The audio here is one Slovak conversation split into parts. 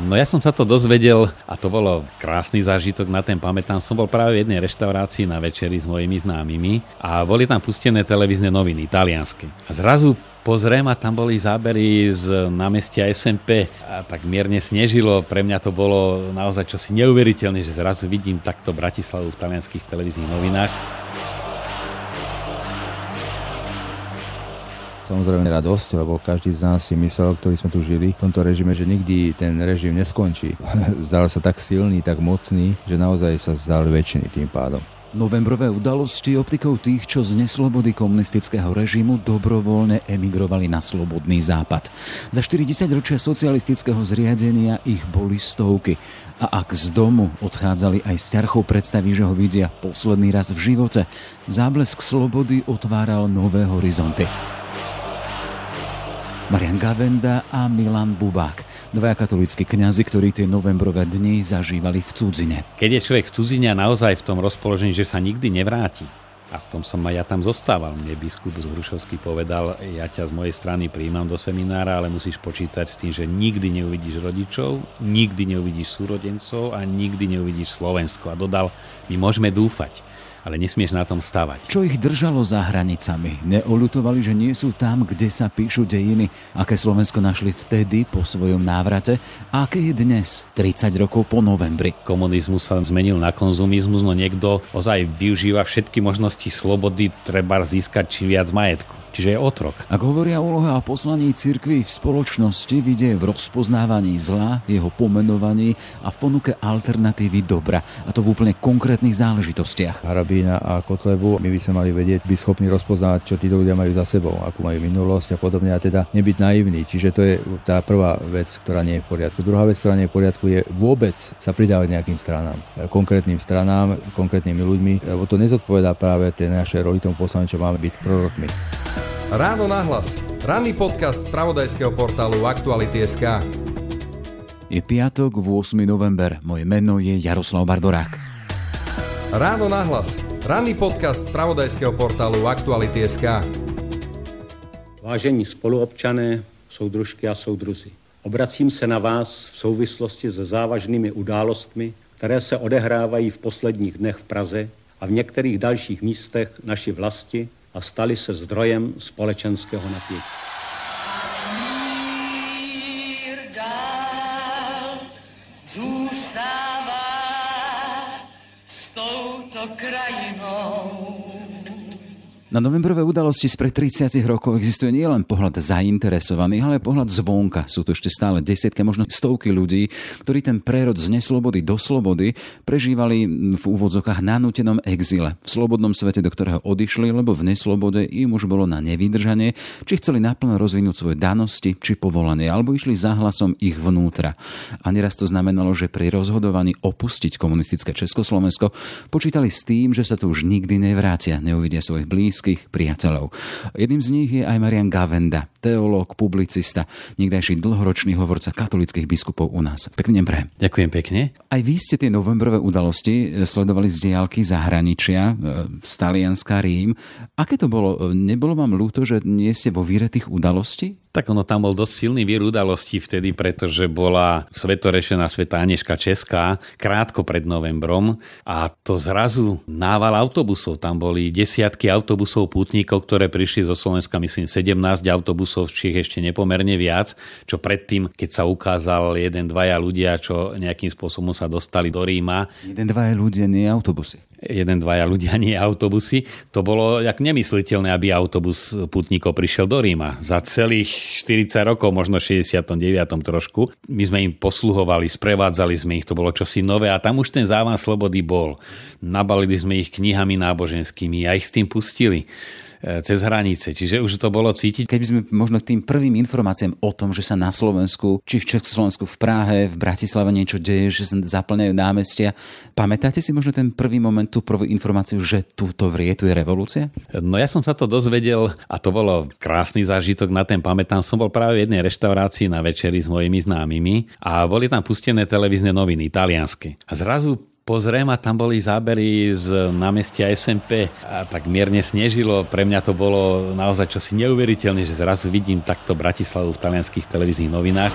No ja som sa to dozvedel a to bolo krásny zážitok, na ten pamätám. Som bol práve v jednej reštaurácii na večeri s mojimi známymi a boli tam pustené televízne noviny, talianske. A zrazu pozriem a tam boli zábery z námestia SNP a tak mierne snežilo. Pre mňa to bolo naozaj čosi neuveriteľné, že zrazu vidím takto Bratislavu v talianskych televíznych novinách. Samozrejme radosť, lebo každý z nás si myslel, ktorý sme tu žili v tomto režime, že nikdy ten režim neskončí. Zdal sa tak silný, tak mocný, že naozaj sa zdal väčšiny tým pádom. Novembrové udalosti optikou tých, čo z neslobody komunistického režimu dobrovoľne emigrovali na slobodný západ. Za 40 ročia socialistického zriadenia ich boli stovky. A ak z domu odchádzali aj s ťarchou predstaví, že ho vidia posledný raz v živote, záblesk slobody otváral nové horizonty. Marián Gavenda a Milan Bubák, dvaja katolícki kňazi, ktorí tie novembrové dni zažívali v cudzine. Keď je človek v cudzine a naozaj v tom rozpoložení, že sa nikdy nevráti, a v tom som aj ja tam zostával. Mne biskup z Hrušovský povedal, ja ťa z mojej strany prijímam do seminára, ale musíš počítať s tým, že nikdy neuvidíš rodičov, nikdy neuvidíš súrodencov a nikdy neuvidíš Slovensko. A dodal, my môžeme dúfať, ale nesmieš na tom stavať. Čo ich držalo za hranicami? Neoľutovali, že nie sú tam, kde sa píšu dejiny. Aké Slovensko našli vtedy po svojom návrate? A aké je dnes, 30 rokov po novembri? Komunizmus sa zmenil na konzumizmus, no niekto ozaj využíva všetky možnosti slobody, treba získať čím viac majetku. Čiže je otrok. Ak hovoria o úlohe a poslaní cirkvi v spoločnosti, vidie v rozpoznávaní zla, jeho pomenovaní a v ponuke alternatívy dobra. A to v úplne konkrétnych záležitostiach. Harabina a Kotlebu, my by sme mali vedieť, byť schopní rozpoznať, čo títo ľudia majú za sebou, akú majú minulosť a podobne, a teda nebyť naivní. Čiže to je tá prvá vec, ktorá nie je v poriadku. Druhá vec, ktorá nie je v poriadku, je vôbec sa pridávať nejakým stranám, konkrétnym stranám, konkrétnymi ľuďmi, lebo to nezodpovedá práve tej našej roli tomu poslaniu, čo máme byť prorokmi. Ráno nahlas. Ranný podcast spravodajského portálu Aktuality.sk. Je piatok, 8. november. Moje meno je Jaroslav Barborák. Ráno nahlas. Ranný podcast spravodajského portálu Aktuality.sk. Vážení spoluobčané, soudružky a soudruzi, obracím se na vás v souvislosti se závažnými událostmi, které se odehrávají v posledních dnech v Praze a v některých dalších místech naší vlasti a stali se zdrojem společenského napětí. Mír dál zůstává s touto krajinou. Na novembrové udalosti spred 30 rokov existuje nielen pohľad zainteresovaných, ale pohľad zvonka. Sú to ešte stále desiatky, možno stovky ľudí, ktorí ten prerod z neslobody do slobody prežívali v úvodzokách na nútenom exíle. V slobodnom svete, do ktorého odišli, lebo v neslobode im už bolo na nevydržanie, či chceli naplno rozvinúť svoje danosti, či povolanie, alebo išli za hlasom ich vnútra. A neraz to znamenalo, že pri rozhodovaní opustiť komunistické Československo počítali s tým, že sa tu už nikdy nevrátia, neuvidia svojich blízkych, priateľov. Jedným z nich je aj Marián Gavenda, teológ, publicista, niekdajší dlhoročný hovorca katolíckych biskupov u nás. Pekný deň prajem. Ďakujem pekne. Aj vy ste tie novembrové udalosti sledovali z diaľky zahraničia, z Talianska, Rím. Aké to bolo? Nebolo vám ľúto, že nie ste vo víre tých udalostí? Tak ono tam bol dosť silný vír udalostí vtedy, pretože bola svetorešená svätá Anežka Česká krátko pred novembrom a to zrazu nával autobusov. Tam boli desiatky autobusov pútnikov, ktoré prišli zo Slovenska, myslím 17 autobusov, z Čiech ešte nepomerne viac, čo predtým, keď sa ukázal jeden, dvaja ľudia, čo nejakým spôsobom sa dostali do Ríma. Jeden, dvaja ľudia, nie autobusy. Jeden, dvaja ľudia, nie autobusy. To bolo jak nemysliteľné, aby autobus putníkov prišiel do Ríma. Za celých 40 rokov, možno 69. trošku. My sme im posluhovali, sprevádzali sme ich, to bolo čosi nové a tam už ten závan slobody bol. Nabalili sme ich knihami náboženskými a ich s tým pustili cez hranice. Čiže už to bolo cítiť. Keby sme možno tým prvým informáciám o tom, že sa na Slovensku, či v Československu, v Prahe, v Bratislave niečo deje, že sa zaplňajú námestia. Pamätáte si možno ten prvý moment, tú prvú informáciu, že túto vrie, tu je revolúcia? No ja som sa to dozvedel a to bolo krásny zážitok, na ten pamätám. Som bol práve v jednej reštaurácii na večeri s mojimi známymi a boli tam pustené televízne noviny, talianske. A zrazu pozriem a tam boli zábery z námestia SNP a tak mierne snežilo. Pre mňa to bolo naozaj čosi neuveriteľné, že zrazu vidím takto Bratislavu v talianskych televíznych novinách.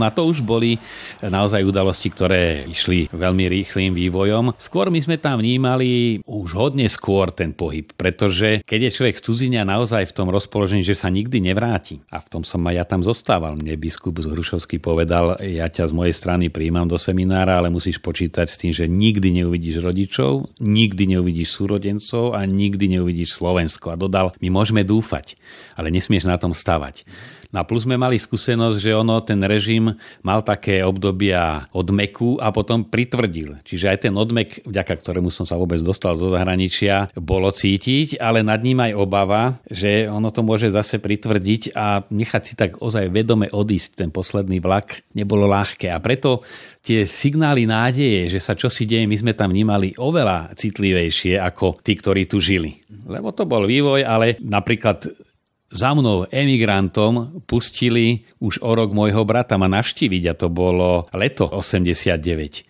Na to už boli naozaj udalosti, ktoré išli veľmi rýchlým vývojom. Skôr my sme tam vnímali už hodne skôr ten pohyb, pretože keď je človek v cudzine naozaj v tom rozpoložení, že sa nikdy nevráti, a v tom som aj ja tam zostával, mne biskup Hrušovský povedal, ja ťa z mojej strany prijímam do seminára, ale musíš počítať s tým, že nikdy neuvidíš rodičov, nikdy neuvidíš súrodencov a nikdy neuvidíš Slovensko. A dodal, my môžeme dúfať, ale nesmieš na tom stavať. No a plus sme mali skúsenosť, že ono, ten režim mal také obdobia odmeku a potom pritvrdil. Čiže aj ten odmek, vďaka ktorému som sa vôbec dostal do zahraničia, bolo cítiť, ale nad ním aj obava, že ono to môže zase pritvrdiť a nechať si tak ozaj vedome odísť. Ten posledný vlak nebolo ľahké a preto tie signály nádeje, že sa čosi deje, my sme tam vnímali oveľa citlivejšie ako tí, ktorí tu žili. Lebo to bol vývoj, ale napríklad za mnou emigrantom pustili už o rok môjho brata ma navštíviť a to bolo leto 89,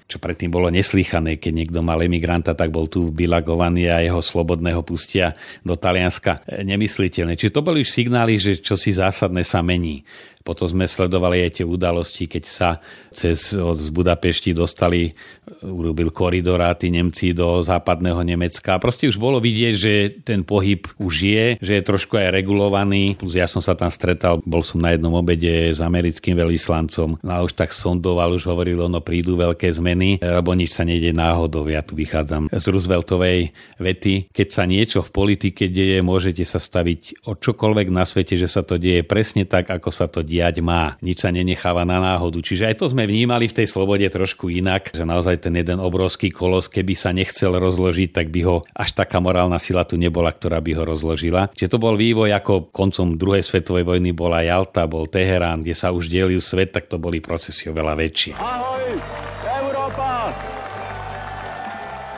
čo predtým bolo neslychané, keď niekto mal emigranta, tak bol tu bilagovaný a jeho slobodného pustia do Talianska. Nemysliteľné. Čiže to boli už signály, že čosi zásadné sa mení. Potom sme sledovali aj tie udalosti, keď sa z Budapešti dostali, urobil koridor a tí Nemci do západného Nemecka. Proste už bolo vidieť, že ten pohyb už je, že je trošku aj regulovaný. Plus ja som sa tam stretal, bol som na jednom obede s americkým veľvyslancom a už tak sondoval, už hovoril, ono prídu veľké zmeny, lebo nič sa nejde náhodou. Ja tu vychádzam z Rooseveltovej vety. Keď sa niečo v politike deje, môžete sa staviť o čokoľvek na svete, že sa to deje presne tak, ako sa to diať má. Nič sa nenecháva na náhodu. Čiže aj to sme vnímali v tej slobode trošku inak, že naozaj ten jeden obrovský kolos, keby sa nechcel rozložiť, tak by ho až taká morálna sila tu nebola, ktorá by ho rozložila. Čiže to bol vývoj, ako koncom druhej svetovej vojny bola Jalta, bol Teherán, kde sa už delil svet, tak to boli procesy oveľa väčšie. Ahoj, Európa!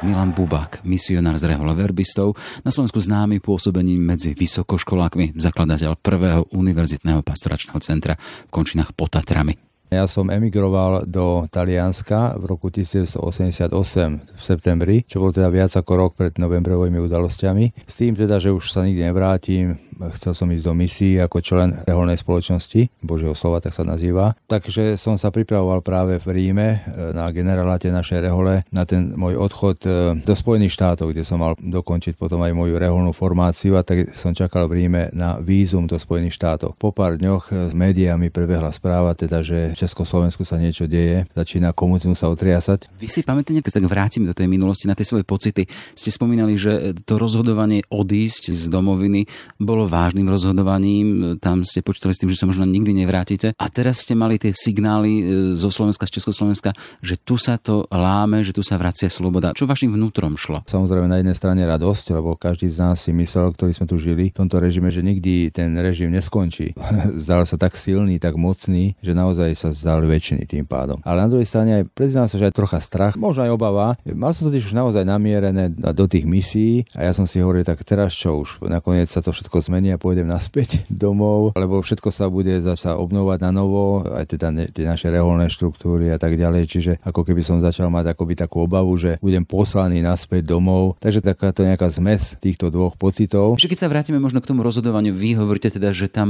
Milan Bubák, misionár z rehole verbistov, na Slovensku známy pôsobením medzi vysokoškolákmi, zakladateľ prvého univerzitného pastoračného centra v Končinách pod Tatrami. Ja som emigroval do Talianska v roku 1988 v septembri, čo bol teda viac ako rok pred novembrovými udalosťami. S tým teda, že už sa nikdy nevrátim, chcel som ísť do misií ako člen reholnej spoločnosti, Božieho slova, tak sa nazýva. Takže som sa pripravoval práve v Ríme na generaláte našej rehole na ten môj odchod do Spojených štátov, kde som mal dokončiť potom aj moju reholnú formáciu a tak som čakal v Ríme na vízum do Spojených štátov. Po pár dňoch s médiami prebehla správa, teda, že v Československu sa niečo deje, začína komunizmus sa otriasať. Vy si pamätáte, keď tak vrátime do tej minulosti, na tie svoje pocity. Ste spomínali, že to rozhodovanie odísť z domoviny bolo vážnym rozhodovaním, tam ste počítali s tým, že sa možno nikdy nevrátite. A teraz ste mali tie signály zo Slovenska, z Československa, že tu sa to láme, že tu sa vracia sloboda. Čo vašim vnútrom šlo? Samozrejme na jednej strane radosť, lebo každý z nás si myslel, ktorí sme tu žili v tomto režime, že nikdy ten režim neskončí. Zdal sa tak silný, tak mocný, že naozaj sa zdal väčšiny tým pádom. Ale na druhej strane aj priznám sa, že aj trocha strach, možno aj obava. Mal som totiž už naozaj namierené do tých misií a ja som si hovoril, tak teraz čo už, nakoniec sa to všetko zmení a pôjdem naspäť domov, lebo všetko sa bude zasa obnovovať na novo, aj teda tie naše reholné štruktúry a tak ďalej, čiže ako keby som začal mať akoby takú obavu, že budem poslaný naspäť domov. Takže takáto nejaká zmes týchto dvoch pocitov. Čiže keď sa vrátime možno k tomu rozhodovaniu, vy hovoríte teda, že tam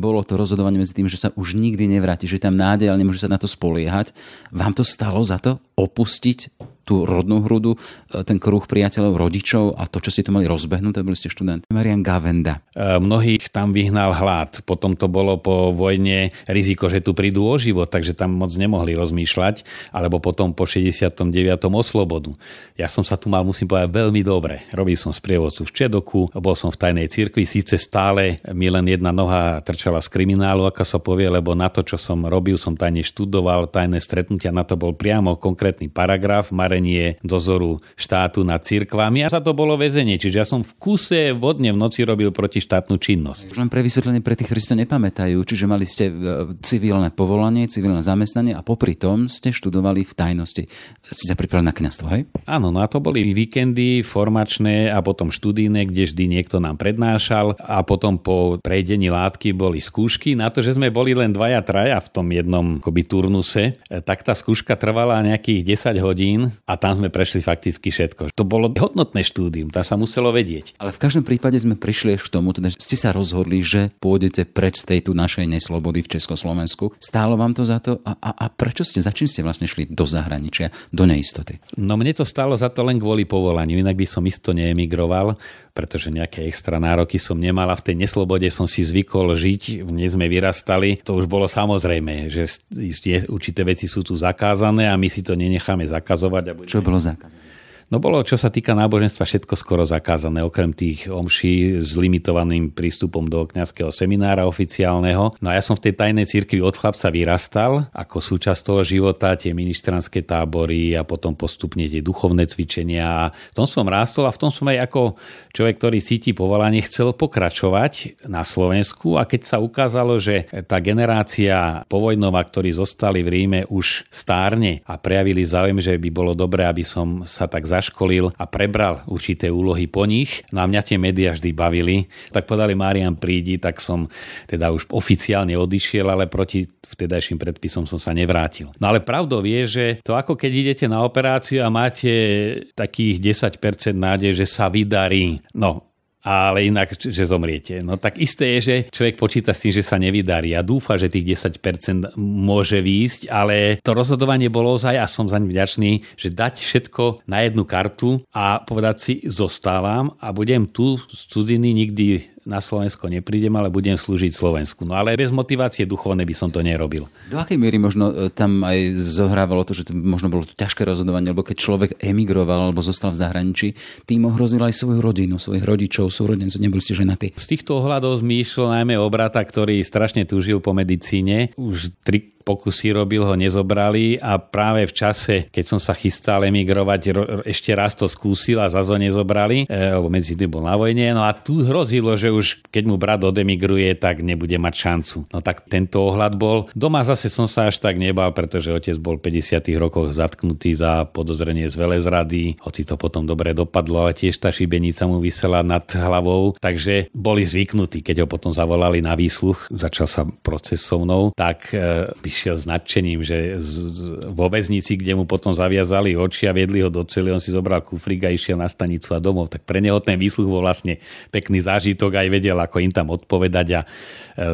bolo to rozhodovanie medzi tým, že sa už nikdy nevráti, že tam nádej, ale nemôže sa na to spoliehať. Vám to stalo za to opustiť tú rodnú hrudu, ten kruh priateľov, rodičov a to, čo ste tu mali rozbehnúť, to boli ste študent. Marián Gavenda. Mnohých tam vyhnal hlad. Potom to bolo po vojne riziko, že tu prídu o život, takže tam moc nemohli rozmýšľať, alebo potom po 69. o slobodu. Ja som sa tu mal, musím povedať, veľmi dobre. Robil som sprievodcu v Čedoku, bol som v tajnej cirkvi, síce stále mi len jedna noha trčala z kriminálu, ako sa povie, lebo na to, čo som robil, som tajne študoval, tajné stretnutia, na to bol priamo konkrétny paragraf, dozoru štátu nad cirkvami a za to bolo väzenie. Čiže ja som v kuse vodne v noci robil protištátnu činnosť. Len pre vysvetlenie pre tých, ktorí si to nepamätajú, čiže mali ste civilné povolanie, civilné zamestnanie a popri tom ste študovali v tajnosti. Ste sa pripravili na kňazstvo, hej? Áno, no a to boli víkendy formačné a potom študijné, kde vždy niekto nám prednášal a potom po prejdení látky boli skúšky. Na to, že sme boli len dvaja, traja v tom jednom akoby turnuse, tak tá skúška trvala nejakých 10 hodín. a tam sme prešli fakticky všetko. To bolo hodnotné štúdium, tá sa muselo vedieť. Ale v každom prípade sme prišli až k tomu, teda ste sa rozhodli, že pôjdete preč z tejto našej neslobody v Československu. Stálo vám to za to a prečo ste, za čím ste vlastne šli do zahraničia, do neistoty? No mne to stálo za to len kvôli povolaniu, inak by som isto neemigroval, pretože nejaké extra nároky som nemala. V tej neslobode som si zvykol žiť, v nej sme vyrastali. To už bolo samozrejme, že určité veci sú tu zakázané a my si to nenecháme zakazovať. Čo bolo zakázané? No bolo, čo sa týka náboženstva, všetko skoro zakázané, okrem tých omší s limitovaným prístupom do kňazského seminára oficiálneho. No a ja som v tej tajnej cirkvi od chlapca vyrastal, ako súčasť toho života, tie ministranské tábory a potom postupne tie duchovné cvičenia. V tom som rástol a v tom som aj ako človek, ktorý cíti povolanie, chcel pokračovať na Slovensku, a keď sa ukázalo, že tá generácia povojnová, ktorí zostali v Ríme, už stárne a prejavili záujem, že by bolo dobré, aby som sa tak zaškolil a prebral určité úlohy po nich. No a mňa tie médiá vždy bavili. Tak povedali, Marián, prídi, tak som teda už oficiálne odišiel, ale proti vtedajším predpisom som sa nevrátil. No ale pravdou je, že to ako keď idete na operáciu a máte takých 10% nádej, že sa vydarí. No, ale inak, že zomriete. No tak isté je, že človek počíta s tým, že sa nevydarí a dúfa, že tých 10% môže výjsť, ale to rozhodovanie bolo ozaj, a som zaň vďačný, že dať všetko na jednu kartu a povedať si, zostávam a budem tu z cudziny, nikdy na Slovensko neprídem, ale budem slúžiť Slovensku. No ale bez motivácie duchovnej by som to nerobil. Do akej miery možno tam aj zohrávalo to, že to možno bolo to ťažké rozhodovanie, lebo keď človek emigroval alebo zostal v zahraničí, tým ohrozil aj svoju rodinu, svojich rodičov, súrodencov, neboli ste ženatí. Z týchto ohľadov mi išlo najmä o brata, ktorý strašne túžil po medicíne. Už 3 pokusy robil, ho nezobrali, a práve v čase, keď som sa chystal emigrovať, ešte raz to skúsil a zase ho nezobrali, lebo medzi tým bol na vojne. No a tu hrozilo, že už keď mu brat odemigruje, tak nebude mať šancu. No tak tento ohľad bol. Doma zase som sa až tak nebal, pretože otec bol v 50. rokoch zatknutý za podozrenie z velezrady, hoci to potom dobre dopadlo, ale tiež tá šibenica mu visela nad hlavou, takže boli zvyknutí. Keď ho potom zavolali na výsluch, začal sa proces so mnou, tak išiel s nadšením, že vo väznici, kde mu potom zaviazali oči a viedli ho do cely, on si zobral kufrík a išiel na stanicu a domov. Tak pre neho ten výsluch bol vlastne pekný zážitok, aj vedel, ako im tam odpovedať, a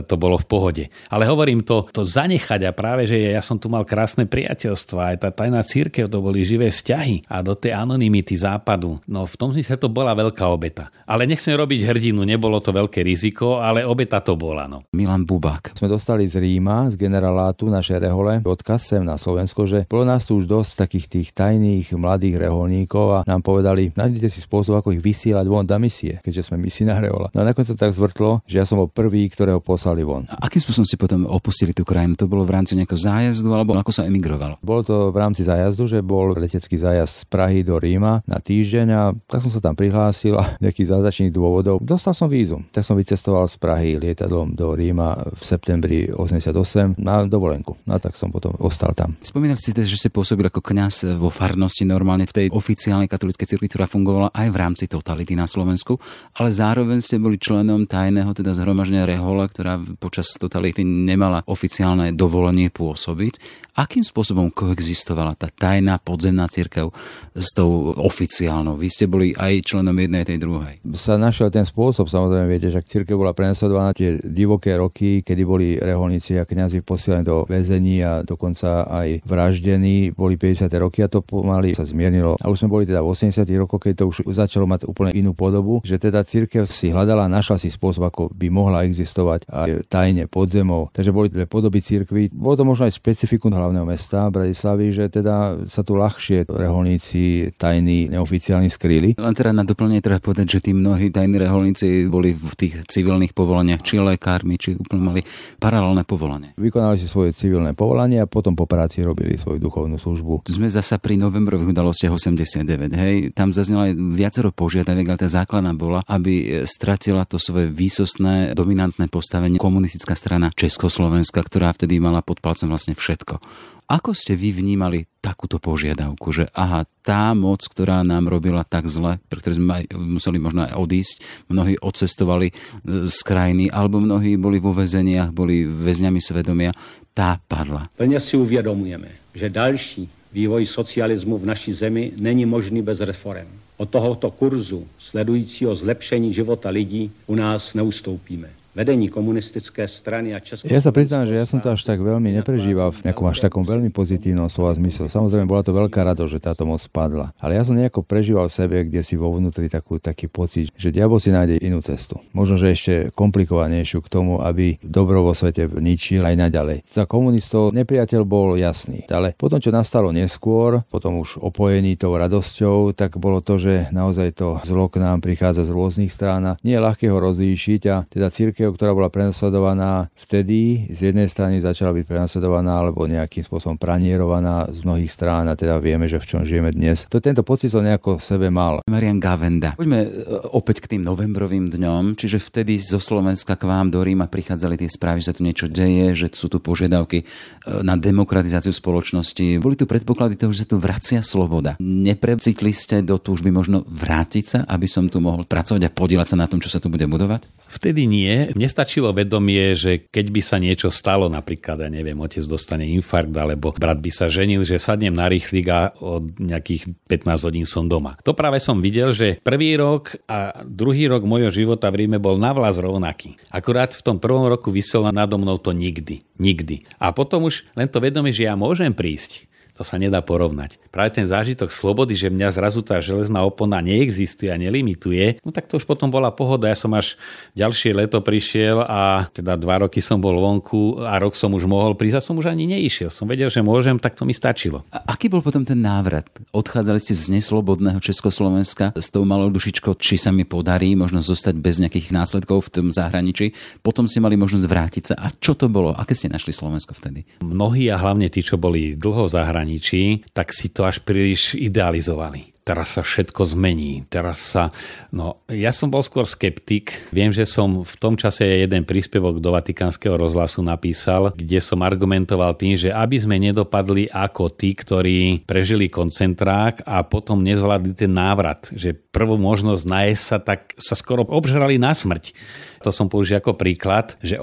to bolo v pohode. Ale hovorím, to zanechať, a práve, že ja som tu mal krásne priateľstva, aj tá tajná cirkev, to boli živé vzťahy a do tej anonymity západu. No v tom zmysle to bola veľká obeta. Ale nechcem robiť hrdinu, nebolo to veľké riziko, ale obeta to bola. No. Milan Bubák. Sme dostali z Ríma, z generálátu naše rehole odkaz sem na Slovensko, že bolo nás tu už dosť takých tých tajných mladých reholníkov a nám povedali, nájdete si spôsob, ako ich vysielať von na misie, keďže sme misijná rehola. No a nakoniec sa tak zvrtlo, že ja som bol prvý, ktorého poslali von. A akým spôsobom ste potom opustili tú krajinu? To bolo v rámci nejakého zájazdu, alebo ako sa emigrovalo? Bolo to v rámci zájazdu, že bol letecký zájazd z Prahy do Ríma na týždeň, a tak som sa tam prihlásil a nejakých zázačných dôvodov dostal som vízum. Tak som vycestoval z Prahy lietadlom do Ríma v septembri 1988 na dovolenku. No a tak som potom ostal tam. Spomínali ste, že ste pôsobil ako kňaz vo farnosti normálne v tej oficiálnej katolíckej cirkvi, ktorá fungovala aj v rámci totality na Slovensku, ale zároveň ste boli členom tajného teda zhromaždenia rehola, ktorá počas totality nemala oficiálne dovolenie pôsobiť. Akým spôsobom koexistovala tá tajná podzemná cirkev s tou oficiálnou? Vy ste boli aj členom jednej tej druhej. Sa našiel ten spôsob, samozrejme viete, že cirkev bola prenasledovaná tie divoké roky, kedy boli reholníci a kňazi posielaní do väzení a dokonca aj vraždení. Boli 50. roky a to pomaly sa zmiernilo. A už sme boli teda v 80. rokoch, keď to už začalo mať úplne inú podobu, že teda cirkev si hľadala a našla si spôsob, ako by mohla existovať aj tajne pod zemou. Takže boli dve podoby cirkvi. Bolo to možno aj špecifikum hlavného mesta Bratislavy, že teda sa tu ľahšie reholníci tajní neoficiálni skrýli. Len teda na doplnenie treba povedať, že tí mnohí tajní reholníci boli v tých civilných povolaniach, či lekármi, či úplne mali paralelné povolanie. Vykonali si svoje civilné povolanie a potom po práci robili svoju duchovnú službu. Sme zasa pri novembrových udalostiach 89, hej? Tam zaznelo viacero požiadaviek, ale tá základná bola, aby stratila to svoje výsostné, dominantné postavenie komunistická strana Československa, ktorá vtedy mala pod palcom vlastne všetko. Ako ste vy vnímali takúto požiadavku, že aha, tá moc, ktorá nám robila tak zle, pre ktoré sme aj museli možno aj odísť, mnohí odcestovali z krajiny, alebo mnohí boli vo väzeniach, boli väzňami svedomia, tá padla. Plne si uvědomujeme, že další vývoj socialismu v naší zemi není možný bez reforem. Od tohoto kurzu sledujícího zlepšení života lidí u nás neustoupíme. Vedení komunistické strany a Československo... Ja sa priznám, že ja som to až tak veľmi neprežíval v nejakom až takom veľmi pozitívnom slova zmysle. Samozrejme, bola to veľká radosť, že táto moc spadla. Ale ja som nejako prežíval sebe, kde si vo vnútri taký pocit, že diabol si nájde inú cestu. Možno, že ešte komplikovanejšiu k tomu, aby dobro vo svete ničil aj naďalej. Za komunistov nepriateľ bol jasný. Ale potom, čo nastalo neskôr, potom už opojení tou radosťou, tak bolo to, že naozaj to zlo k nám prichádza z rôznych strán a nie je ľahké ho rozlíšiť a teda cirkev, ktorá bola prenasledovaná vtedy, z jednej strany začala byť prenasledovaná alebo nejakým spôsobom pranierovaná z mnohých strán a teda vieme, že v čom žijeme dnes. To tento pocit som nejako sebe mal. Marián Gavenda. Poďme opäť k tým novembrovým dňom, čiže vtedy zo Slovenska k vám do Ríma prichádzali tie správy, že sa tu niečo deje, že sú tu požiadavky na demokratizáciu spoločnosti. Boli tu predpoklady toho, že sa tu vracia sloboda. Neprecitli ste do túžby možno vrátiť sa, aby som tu mohol pracovať a podieľať sa na tom, čo sa tu bude budovať? Vtedy nie. Nestačilo vedomie, že keď by sa niečo stalo, napríklad, ja neviem, otec dostane infarkt, alebo brat by sa ženil, že sadnem na rýchlik a od nejakých 15 hodín som doma. To práve som videl, že prvý rok a druhý rok mojho života v Ríme bol navlas rovnaký. Akurát v tom prvom roku vyselo nado mnou to nikdy. Nikdy. A potom už len to vedomie, že ja môžem prísť. To sa nedá porovnať. Práve ten zážitok slobody, že mňa zrazu tá železná opona neexistuje a nelimituje, no tak to už potom bola pohoda. Ja som až ďalšie leto prišiel a teda 2 roky som bol vonku a rok som už mohol prísť a som už ani neišiel. Som vedel, že môžem, tak to mi stačilo. A aký bol potom ten návrat? Odchádzali ste z neslobodného Československa s tou malou dušičkou, či sa mi podarí možno zostať bez nejakých následkov v tom zahraničí. Potom ste mali možnosť vrátiť sa. A čo to bolo? Aké ste našli Slovensko vtedy? Mnohí a hlavne tí, čo boli dlho zahraničí, tak si to až príliš idealizovali. Teraz sa všetko zmení. Ja som bol skôr skeptik. Viem, že som v tom čase jeden príspevok do Vatikánskeho rozhlasu napísal, kde som argumentoval tým, že aby sme nedopadli ako tí, ktorí prežili koncentrák a potom nezvládli ten návrat, že prvú možnosť nájsť sa, tak sa skoro obžrali na smrť. To som použil ako príklad, že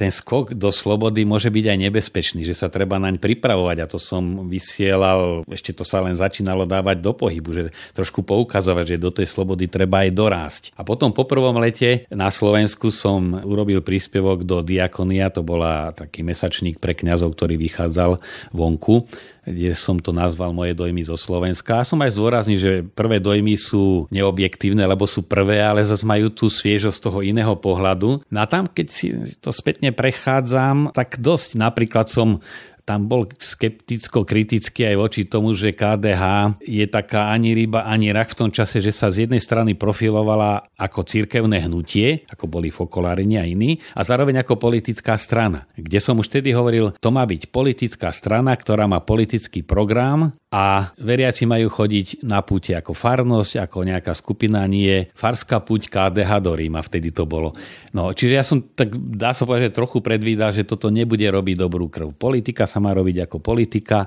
ten skok do slobody môže byť aj nebezpečný, že sa treba naň pripravovať a to som vysielal, ešte to sa len začínalo dávať do pohybu, že trošku poukazovať, že do tej slobody treba aj dorásť. A potom po prvom lete na Slovensku som urobil príspevok do Diakonia, to bola taký mesačník pre kňazov, ktorý vychádzal vonku, kde som to nazval moje dojmy zo Slovenska. A som aj zdôraznil, že prvé dojmy sú neobjektívne, lebo sú prvé, ale zase majú tú sviežosť toho iného pohľadu. No a tam, keď si to spätne prechádzam, tak dosť napríklad som tam bol skepticko-kritický aj voči tomu, že KDH je taká ani ryba, ani rak v tom čase, že sa z jednej strany profilovala ako cirkevné hnutie, ako boli fokolárini a iní, a zároveň ako politická strana. Kde som už vtedy hovoril, to má byť politická strana, ktorá má politický program a veriaci majú chodiť na púte ako farnosť, ako nejaká skupina, nie farská púť KDH do Ríma, vtedy to bolo. Čiže ja som, tak dá sa povedať, že trochu predvídal, že toto nebude robiť dobrú krv. Politika sa má robiť ako politika,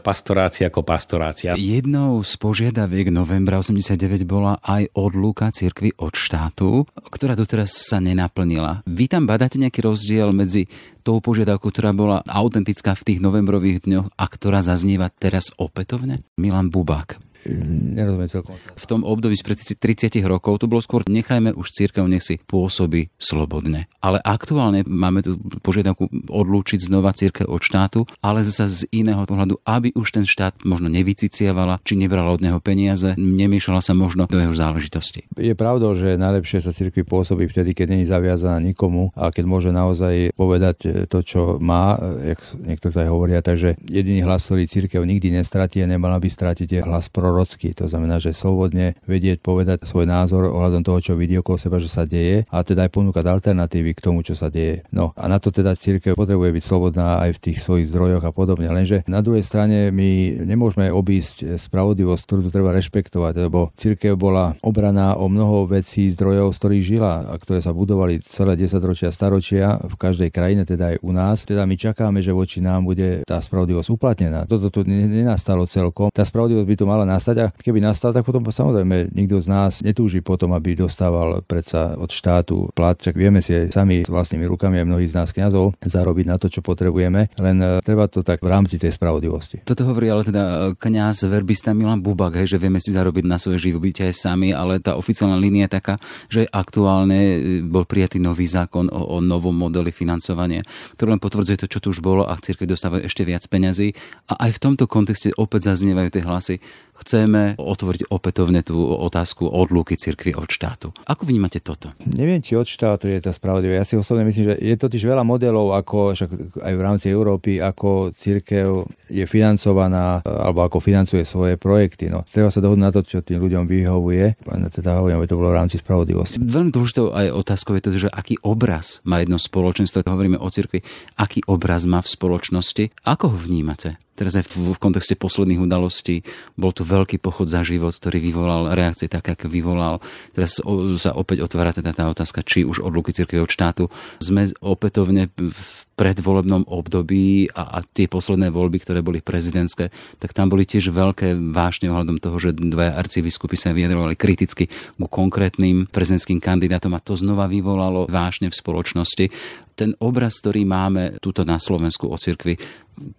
pastorácia ako pastorácia. Jednou z požiadaviek novembra 89 bola aj odluka cirkvi od štátu, ktorá doteraz sa nenaplnila. Vy tam badáte nejaký rozdiel medzi tou požiadavkou, ktorá bola autentická v tých novembrových dňoch a ktorá zaznieva teraz opätovne? Milan Bubák. Nerozumiem celkom. V tom období spred 30 rokov to bolo skôr nechajme už cirkev, nech si pôsobí slobodne. Ale aktuálne máme tu požiadavku odlúčiť znova cirkev od štátu, ale zase z iného pohľadu, aby už ten štát možno nevycicievala, či nebrala od neho peniaze, nemiešala sa možno do jeho záležitosti. Je pravdou, že najlepšie sa cirkvi pôsobí vtedy, keď nie je zaviazaná nikomu a keď môže naozaj povedať to, čo má, jak niektorí aj hovoria, takže jediný hlas, ktorý cirkev nikdy nestratí, nemala by stratiť, je hlas prorocký. To znamená, že slobodne vedieť povedať svoj názor ohľadom toho, čo vidí okolo seba, že sa deje, a teda aj ponúkať alternatívy k tomu, čo sa deje. A na to teda cirkev potrebuje byť slobodná aj v tých svojich zdrojoch a podobne. Lenže na druhej strane my nemôžeme obísť spravodlivosť, ktorú tu treba rešpektovať, lebo cirkev bola obraná o mnoho vecí, zdrojov, z ktorých žila a ktoré sa budovali celé 10 ročia, staročia v každej krajine, teda aj u nás. Teda my čakáme, že voči nám bude tá spravodlivosť uplatnená. Toto tu nenastalo celkom. Tá spravodlivosť by tu mala nastať, nastať a keby nastal, tak potom samozrejme nikto z nás netúži potom, aby dostával predsa od štátu plat. Čak vieme si aj sami vlastnými rukami a mnohí z nás kňazov zarobiť na to, čo potrebujeme, len treba to tak v rámci tej spravodlivosti. Toto hovorí ale teda kňaz verbista Milan Bubák, že vieme si zarobiť na svoje živobytie aj sami, ale tá oficiálna línia je taká, že aktuálne bol prijatý nový zákon o novom modeli financovania, ktorý len potvrdzuje to, čo tu už bolo a cirkev dostáva ešte viac peňazí. A aj v tomto kontexte opäť zaznievajú tie hlasy. Chceme otvoriť opätovne tú otázku odlúky cirkvi od štátu. Ako vnímate toto? Neviem, či od štátu je tá spravodlivá. Ja si osobne myslím, že je totiž veľa modelov, ako aj v rámci Európy, ako cirkev je financovaná, alebo ako financuje svoje projekty. No, treba sa dohodnúť na to, čo tým ľuďom vyhovuje. Teda hovorím, aby to bolo v rámci spravodlivosti. Veľmi dôležitou aj otázkou je to, že aký obraz má jedno spoločenstvo, hovoríme o cirkvi, aký obraz má v spoločnosti, ako ho vnímate? Teraz aj v kontexte posledných udalostí bol tu veľký pochod za život, ktorý vyvolal reakcie tak, ako vyvolal. Teraz sa opäť otvára teda tá otázka, či už odluky cirkvi od štátu. Sme opätovne v predvolebnom období a tie posledné voľby, ktoré boli prezidentské, tak tam boli tiež veľké vášne ohľadom toho, že dvaja arcibiskupy sa vyjadrovali kriticky ku konkrétnym prezidentským kandidátom a to znova vyvolalo vášne v spoločnosti. Ten obraz, ktorý máme tuto na Slovensku o cirkvi,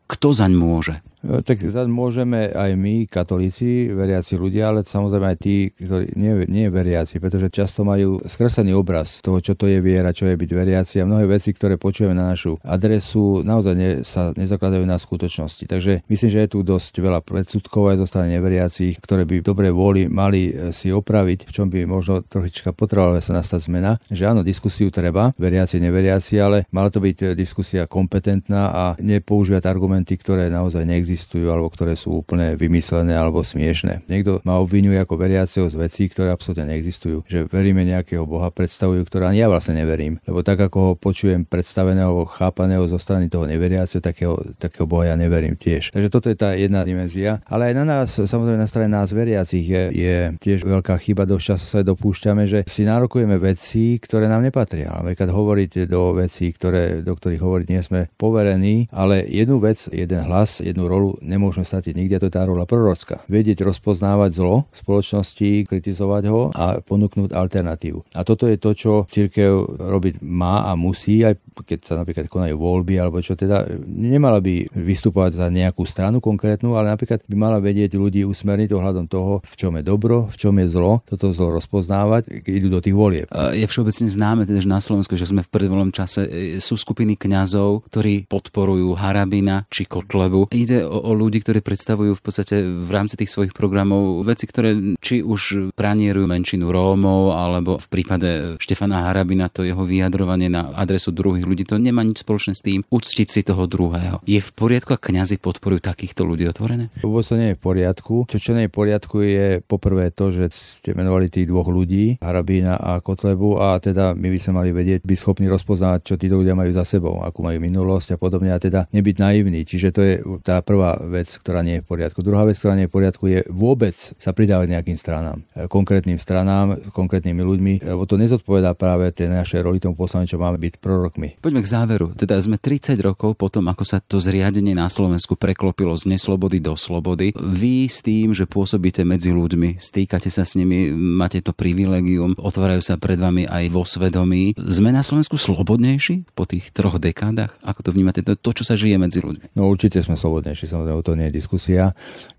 kto zaň môže? Tak zaň môžeme aj my, katolíci, veriaci ľudia, ale samozrejme aj tí, ktorí nie veriaci, pretože často majú skreslený obraz toho, čo to je viera, čo je byť veriaci a mnohé veci, ktoré počujeme na našu adresu, naozaj sa nezakladajú na skutočnosti. Takže myslím, že je tu dosť veľa predsudkov aj zo strany neveriacich, ktoré by v dobrej vôli mali si opraviť, v čom by možno trošička potrebovala sa nastať zmena. Že áno, diskusiu treba, veriaci, neveriaci, ale mala to byť diskusia kompetentná a nepoužívať argumenty, ktoré naozaj neexistujú alebo ktoré sú úplne vymyslené alebo smiešné. Niekto ma obviňuje ako veriaceho z vecí, ktoré absolútne neexistujú, že veríme nejakého Boha, predstavujú, ktorá ani ja vlastne neverím, lebo tak ako ho počujem predstaveného alebo chápaného zo strany toho neveriaceho, takého Boha ja neverím tiež. Takže toto je tá jedna dimenzia, ale aj na nás, samozrejme na strane nás veriacich je tiež veľká chyba, dosť často sa aj dopúšťame, že si nárokujeme veci, ktoré nám nepatria. Napríklad hovoriť do vecí, do ktorých hovoriť nie sme poverení, ale jednu vec, jeden hlas, jednu rolu nemôžeme stratiť nikde, to je tá rola prorocka. Vedieť rozpoznávať zlo v spoločnosti, kritizovať ho a ponúknuť alternatívu. A toto je to, čo cirkev robiť má a musí, aj keď sa napríklad konajú voľby, alebo čo teda, nemala by vystupovať za nejakú stranu konkrétnu, ale napríklad by mala vedieť ľudí usmerniť ohľadom toho, v čom je dobro, v čom je zlo, toto zlo rozpoznávať, keď idú do tých volieb. Je všeobecne známe teda, že na Slovensku, že sme v predvolebnom čase, sú skupiny kňazov, ktorí podporujú Harabina či Kotlebu. Ide o ľudí, ktorí predstavujú v podstate v rámci tých svojich programov veci, ktoré či už pranierujú menšinu Rómov, alebo v prípade Štefana Harabina to jeho vyjadrovanie na adresu druhých ľudí, to nemá nič spoločné s tým uctiť si toho druhého. Je v poriadku a kňazi podporujú takýchto ľudí otvorené? Vôbec to nie je v poriadku. Čo nie je v poriadku je poprvé to, že ste menovali tých dvoch ľudí, Harabina a Kotlebu, a teda my by sme mali vedieť, byť schopní rozpoznávať, čo títo ľudia majú za sebou, akú majú minulosť a podobne, a teda nebyť naivní. Čiže to je tá prvá vec, ktorá nie je v poriadku. Druhá vec, ktorá nie je v poriadku, je vôbec sa pridávať nejakým stranám, konkrétnym stranám, konkrétnymi ľuďmi, lebo to nezodpovedá práve tej našej roli, tomu poslaniu, čo máme byť prorokmi. Poďme k záveru. Teda sme 30 rokov potom, ako sa to zriadenie na Slovensku preklopilo z neslobody do slobody. Vy s tým, že pôsobíte medzi ľuďmi, stýkate sa s nimi, máte to privilegium, otvárajú sa pred vami aj vo svedomí. Sme na Slovensku slobodnejší po tých troch dekádach? Ako to vnímate? To, čo sa žije medzi ľuďmi? No určite sme slobodnejší, samozrejme, to nie je diskusia.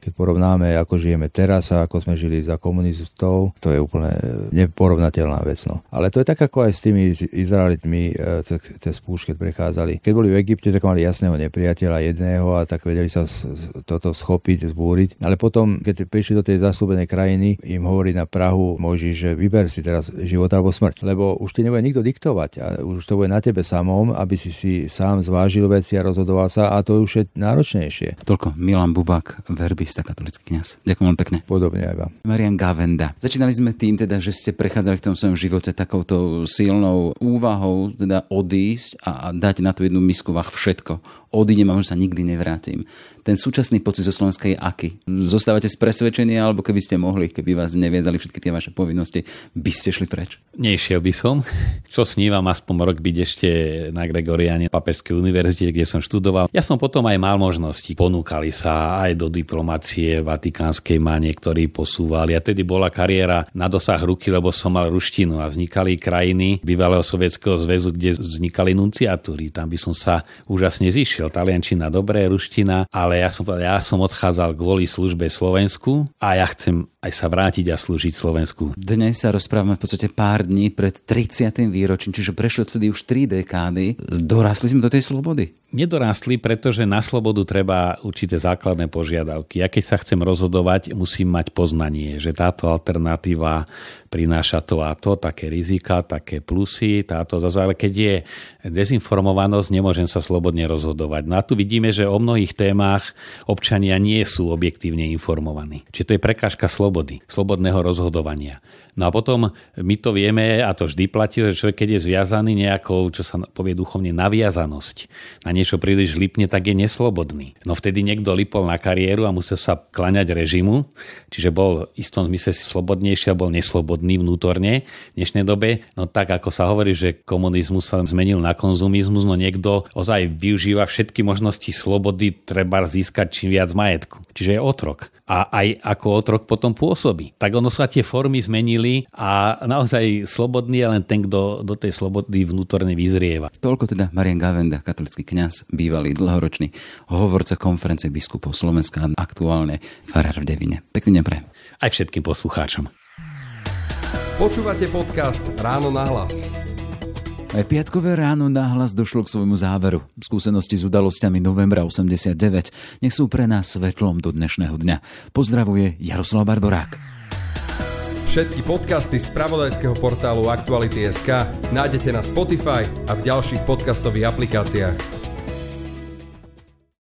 Keď porovnáme, ako žijeme teraz a ako sme žili za komunistov, to je úplne neporovnateľná vec. No. Ale to je tak, ako aj s tými Izraelitmi cez púšť, keď prechádzali. Keď boli v Egypte, tak mali jasného nepriateľa jedného a tak vedeli sa toto schopiť, zbúriť. Ale potom, keď prišli do tej zasľúbenej krajiny, im hovorí na prahu Mojžiš, že vyber si teraz život alebo smrť, lebo už ti nebude nikto diktovať a už to bude na tebe samom, aby si sám zvážil veci a rozhodoval sa, a to už je náročnejšie. Toľko Milan Bubák, verbista, katolícky kňaz. Ďakujem veľmi pekne. Podobne aj vám. Marián Gavenda. Začínali sme tým teda, že ste prechádzali v tom svojom živote takouto silnou úvahou, teda odísť a dať na tú jednu misku váh všetko. Odídem a už sa nikdy nevrátim. Ten súčasný pocit zo Slovenska je aký? Zostávate z presvedčenia, alebo keby ste mohli, keby vás neviedzali všetky tie vaše povinnosti, by ste šli preč? Nešiel by som. Čo snívam aspoň rok byť ešte na Gregoriáne, Pápežskej univerzite, kde som študoval. Ja som potom aj mal možnosti. Ponúkali sa aj do diplomácie vatikánskej, ma niektorí posúvali. A tedy bola kariéra na dosah ruky, lebo som mal ruštinu a vznikali krajiny bývalého Sovietskeho zväzu, kde vznikali nunciatúry. Tam by som sa úžasne zišiel. Taliančina dobré, ruština, ale ja som odchádzal kvôli službe Slovensku a ja chcem aj sa vrátiť a slúžiť Slovensku. Dnes sa rozprávame v podstate pár dní pred 30. výročím, čiže prešli vtedy už 3 dekády. Dorastli sme do tej slobody? Nedorástli, pretože na slobodu treba určité základné požiadavky. Ja keď sa chcem rozhodovať, musím mať poznanie, že táto alternatíva prináša to a to, také rizika, také plusy, táto zase, ale keď je dezinformovanosť, nemôžem sa slobodne rozhodovať. No a tu vidíme, že o mnohých témach občania nie sú objektívne informovaní. Čiže to je prekážka slobody, slobodného rozhodovania. No a potom my to vieme, a to vždy platí, že človek, keď je zviazaný nejakou, čo sa povie duchovne, naviazanosť, na niečo príliš lipne, tak je neslobodný. No vtedy niekto lipol na kariéru a musel sa kláňať režimu, čiže bol v istom zmysle slobodnejší a bol neslobodný vnútorne v dnešnej dobe. No tak, ako sa hovorí, že komunizmus sa zmenil na konzumizmus, no niekto ozaj využíva všetky možnosti slobody, treba získať čím viac majetku. Čiže je otrok. A aj ako otrok potom pôsobí. Tak ono sa tie formy zmenili a naozaj slobodný je len ten, kto do tej slobody vnútorne vyzrieva. Toľko teda Marián Gavenda, katolický kňaz, bývalý dlhoročný hovorca konferencie biskupov Slovenska a aktuálne farár v Devine. Pekný deň pre. Aj všetkým poslucháčom. Počúvate podcast Ráno na hlas. Aj piatkové Ráno na hlas došlo k svojmu záveru. Skúsenosti s udalosťami novembra 89 nech sú pre nás svetlom do dnešného dňa. Pozdravuje Jaroslav Barborák. Všetky podcasty z pravodajského portálu Aktuality.sk nájdete na Spotify a v ďalších podcastových aplikáciách.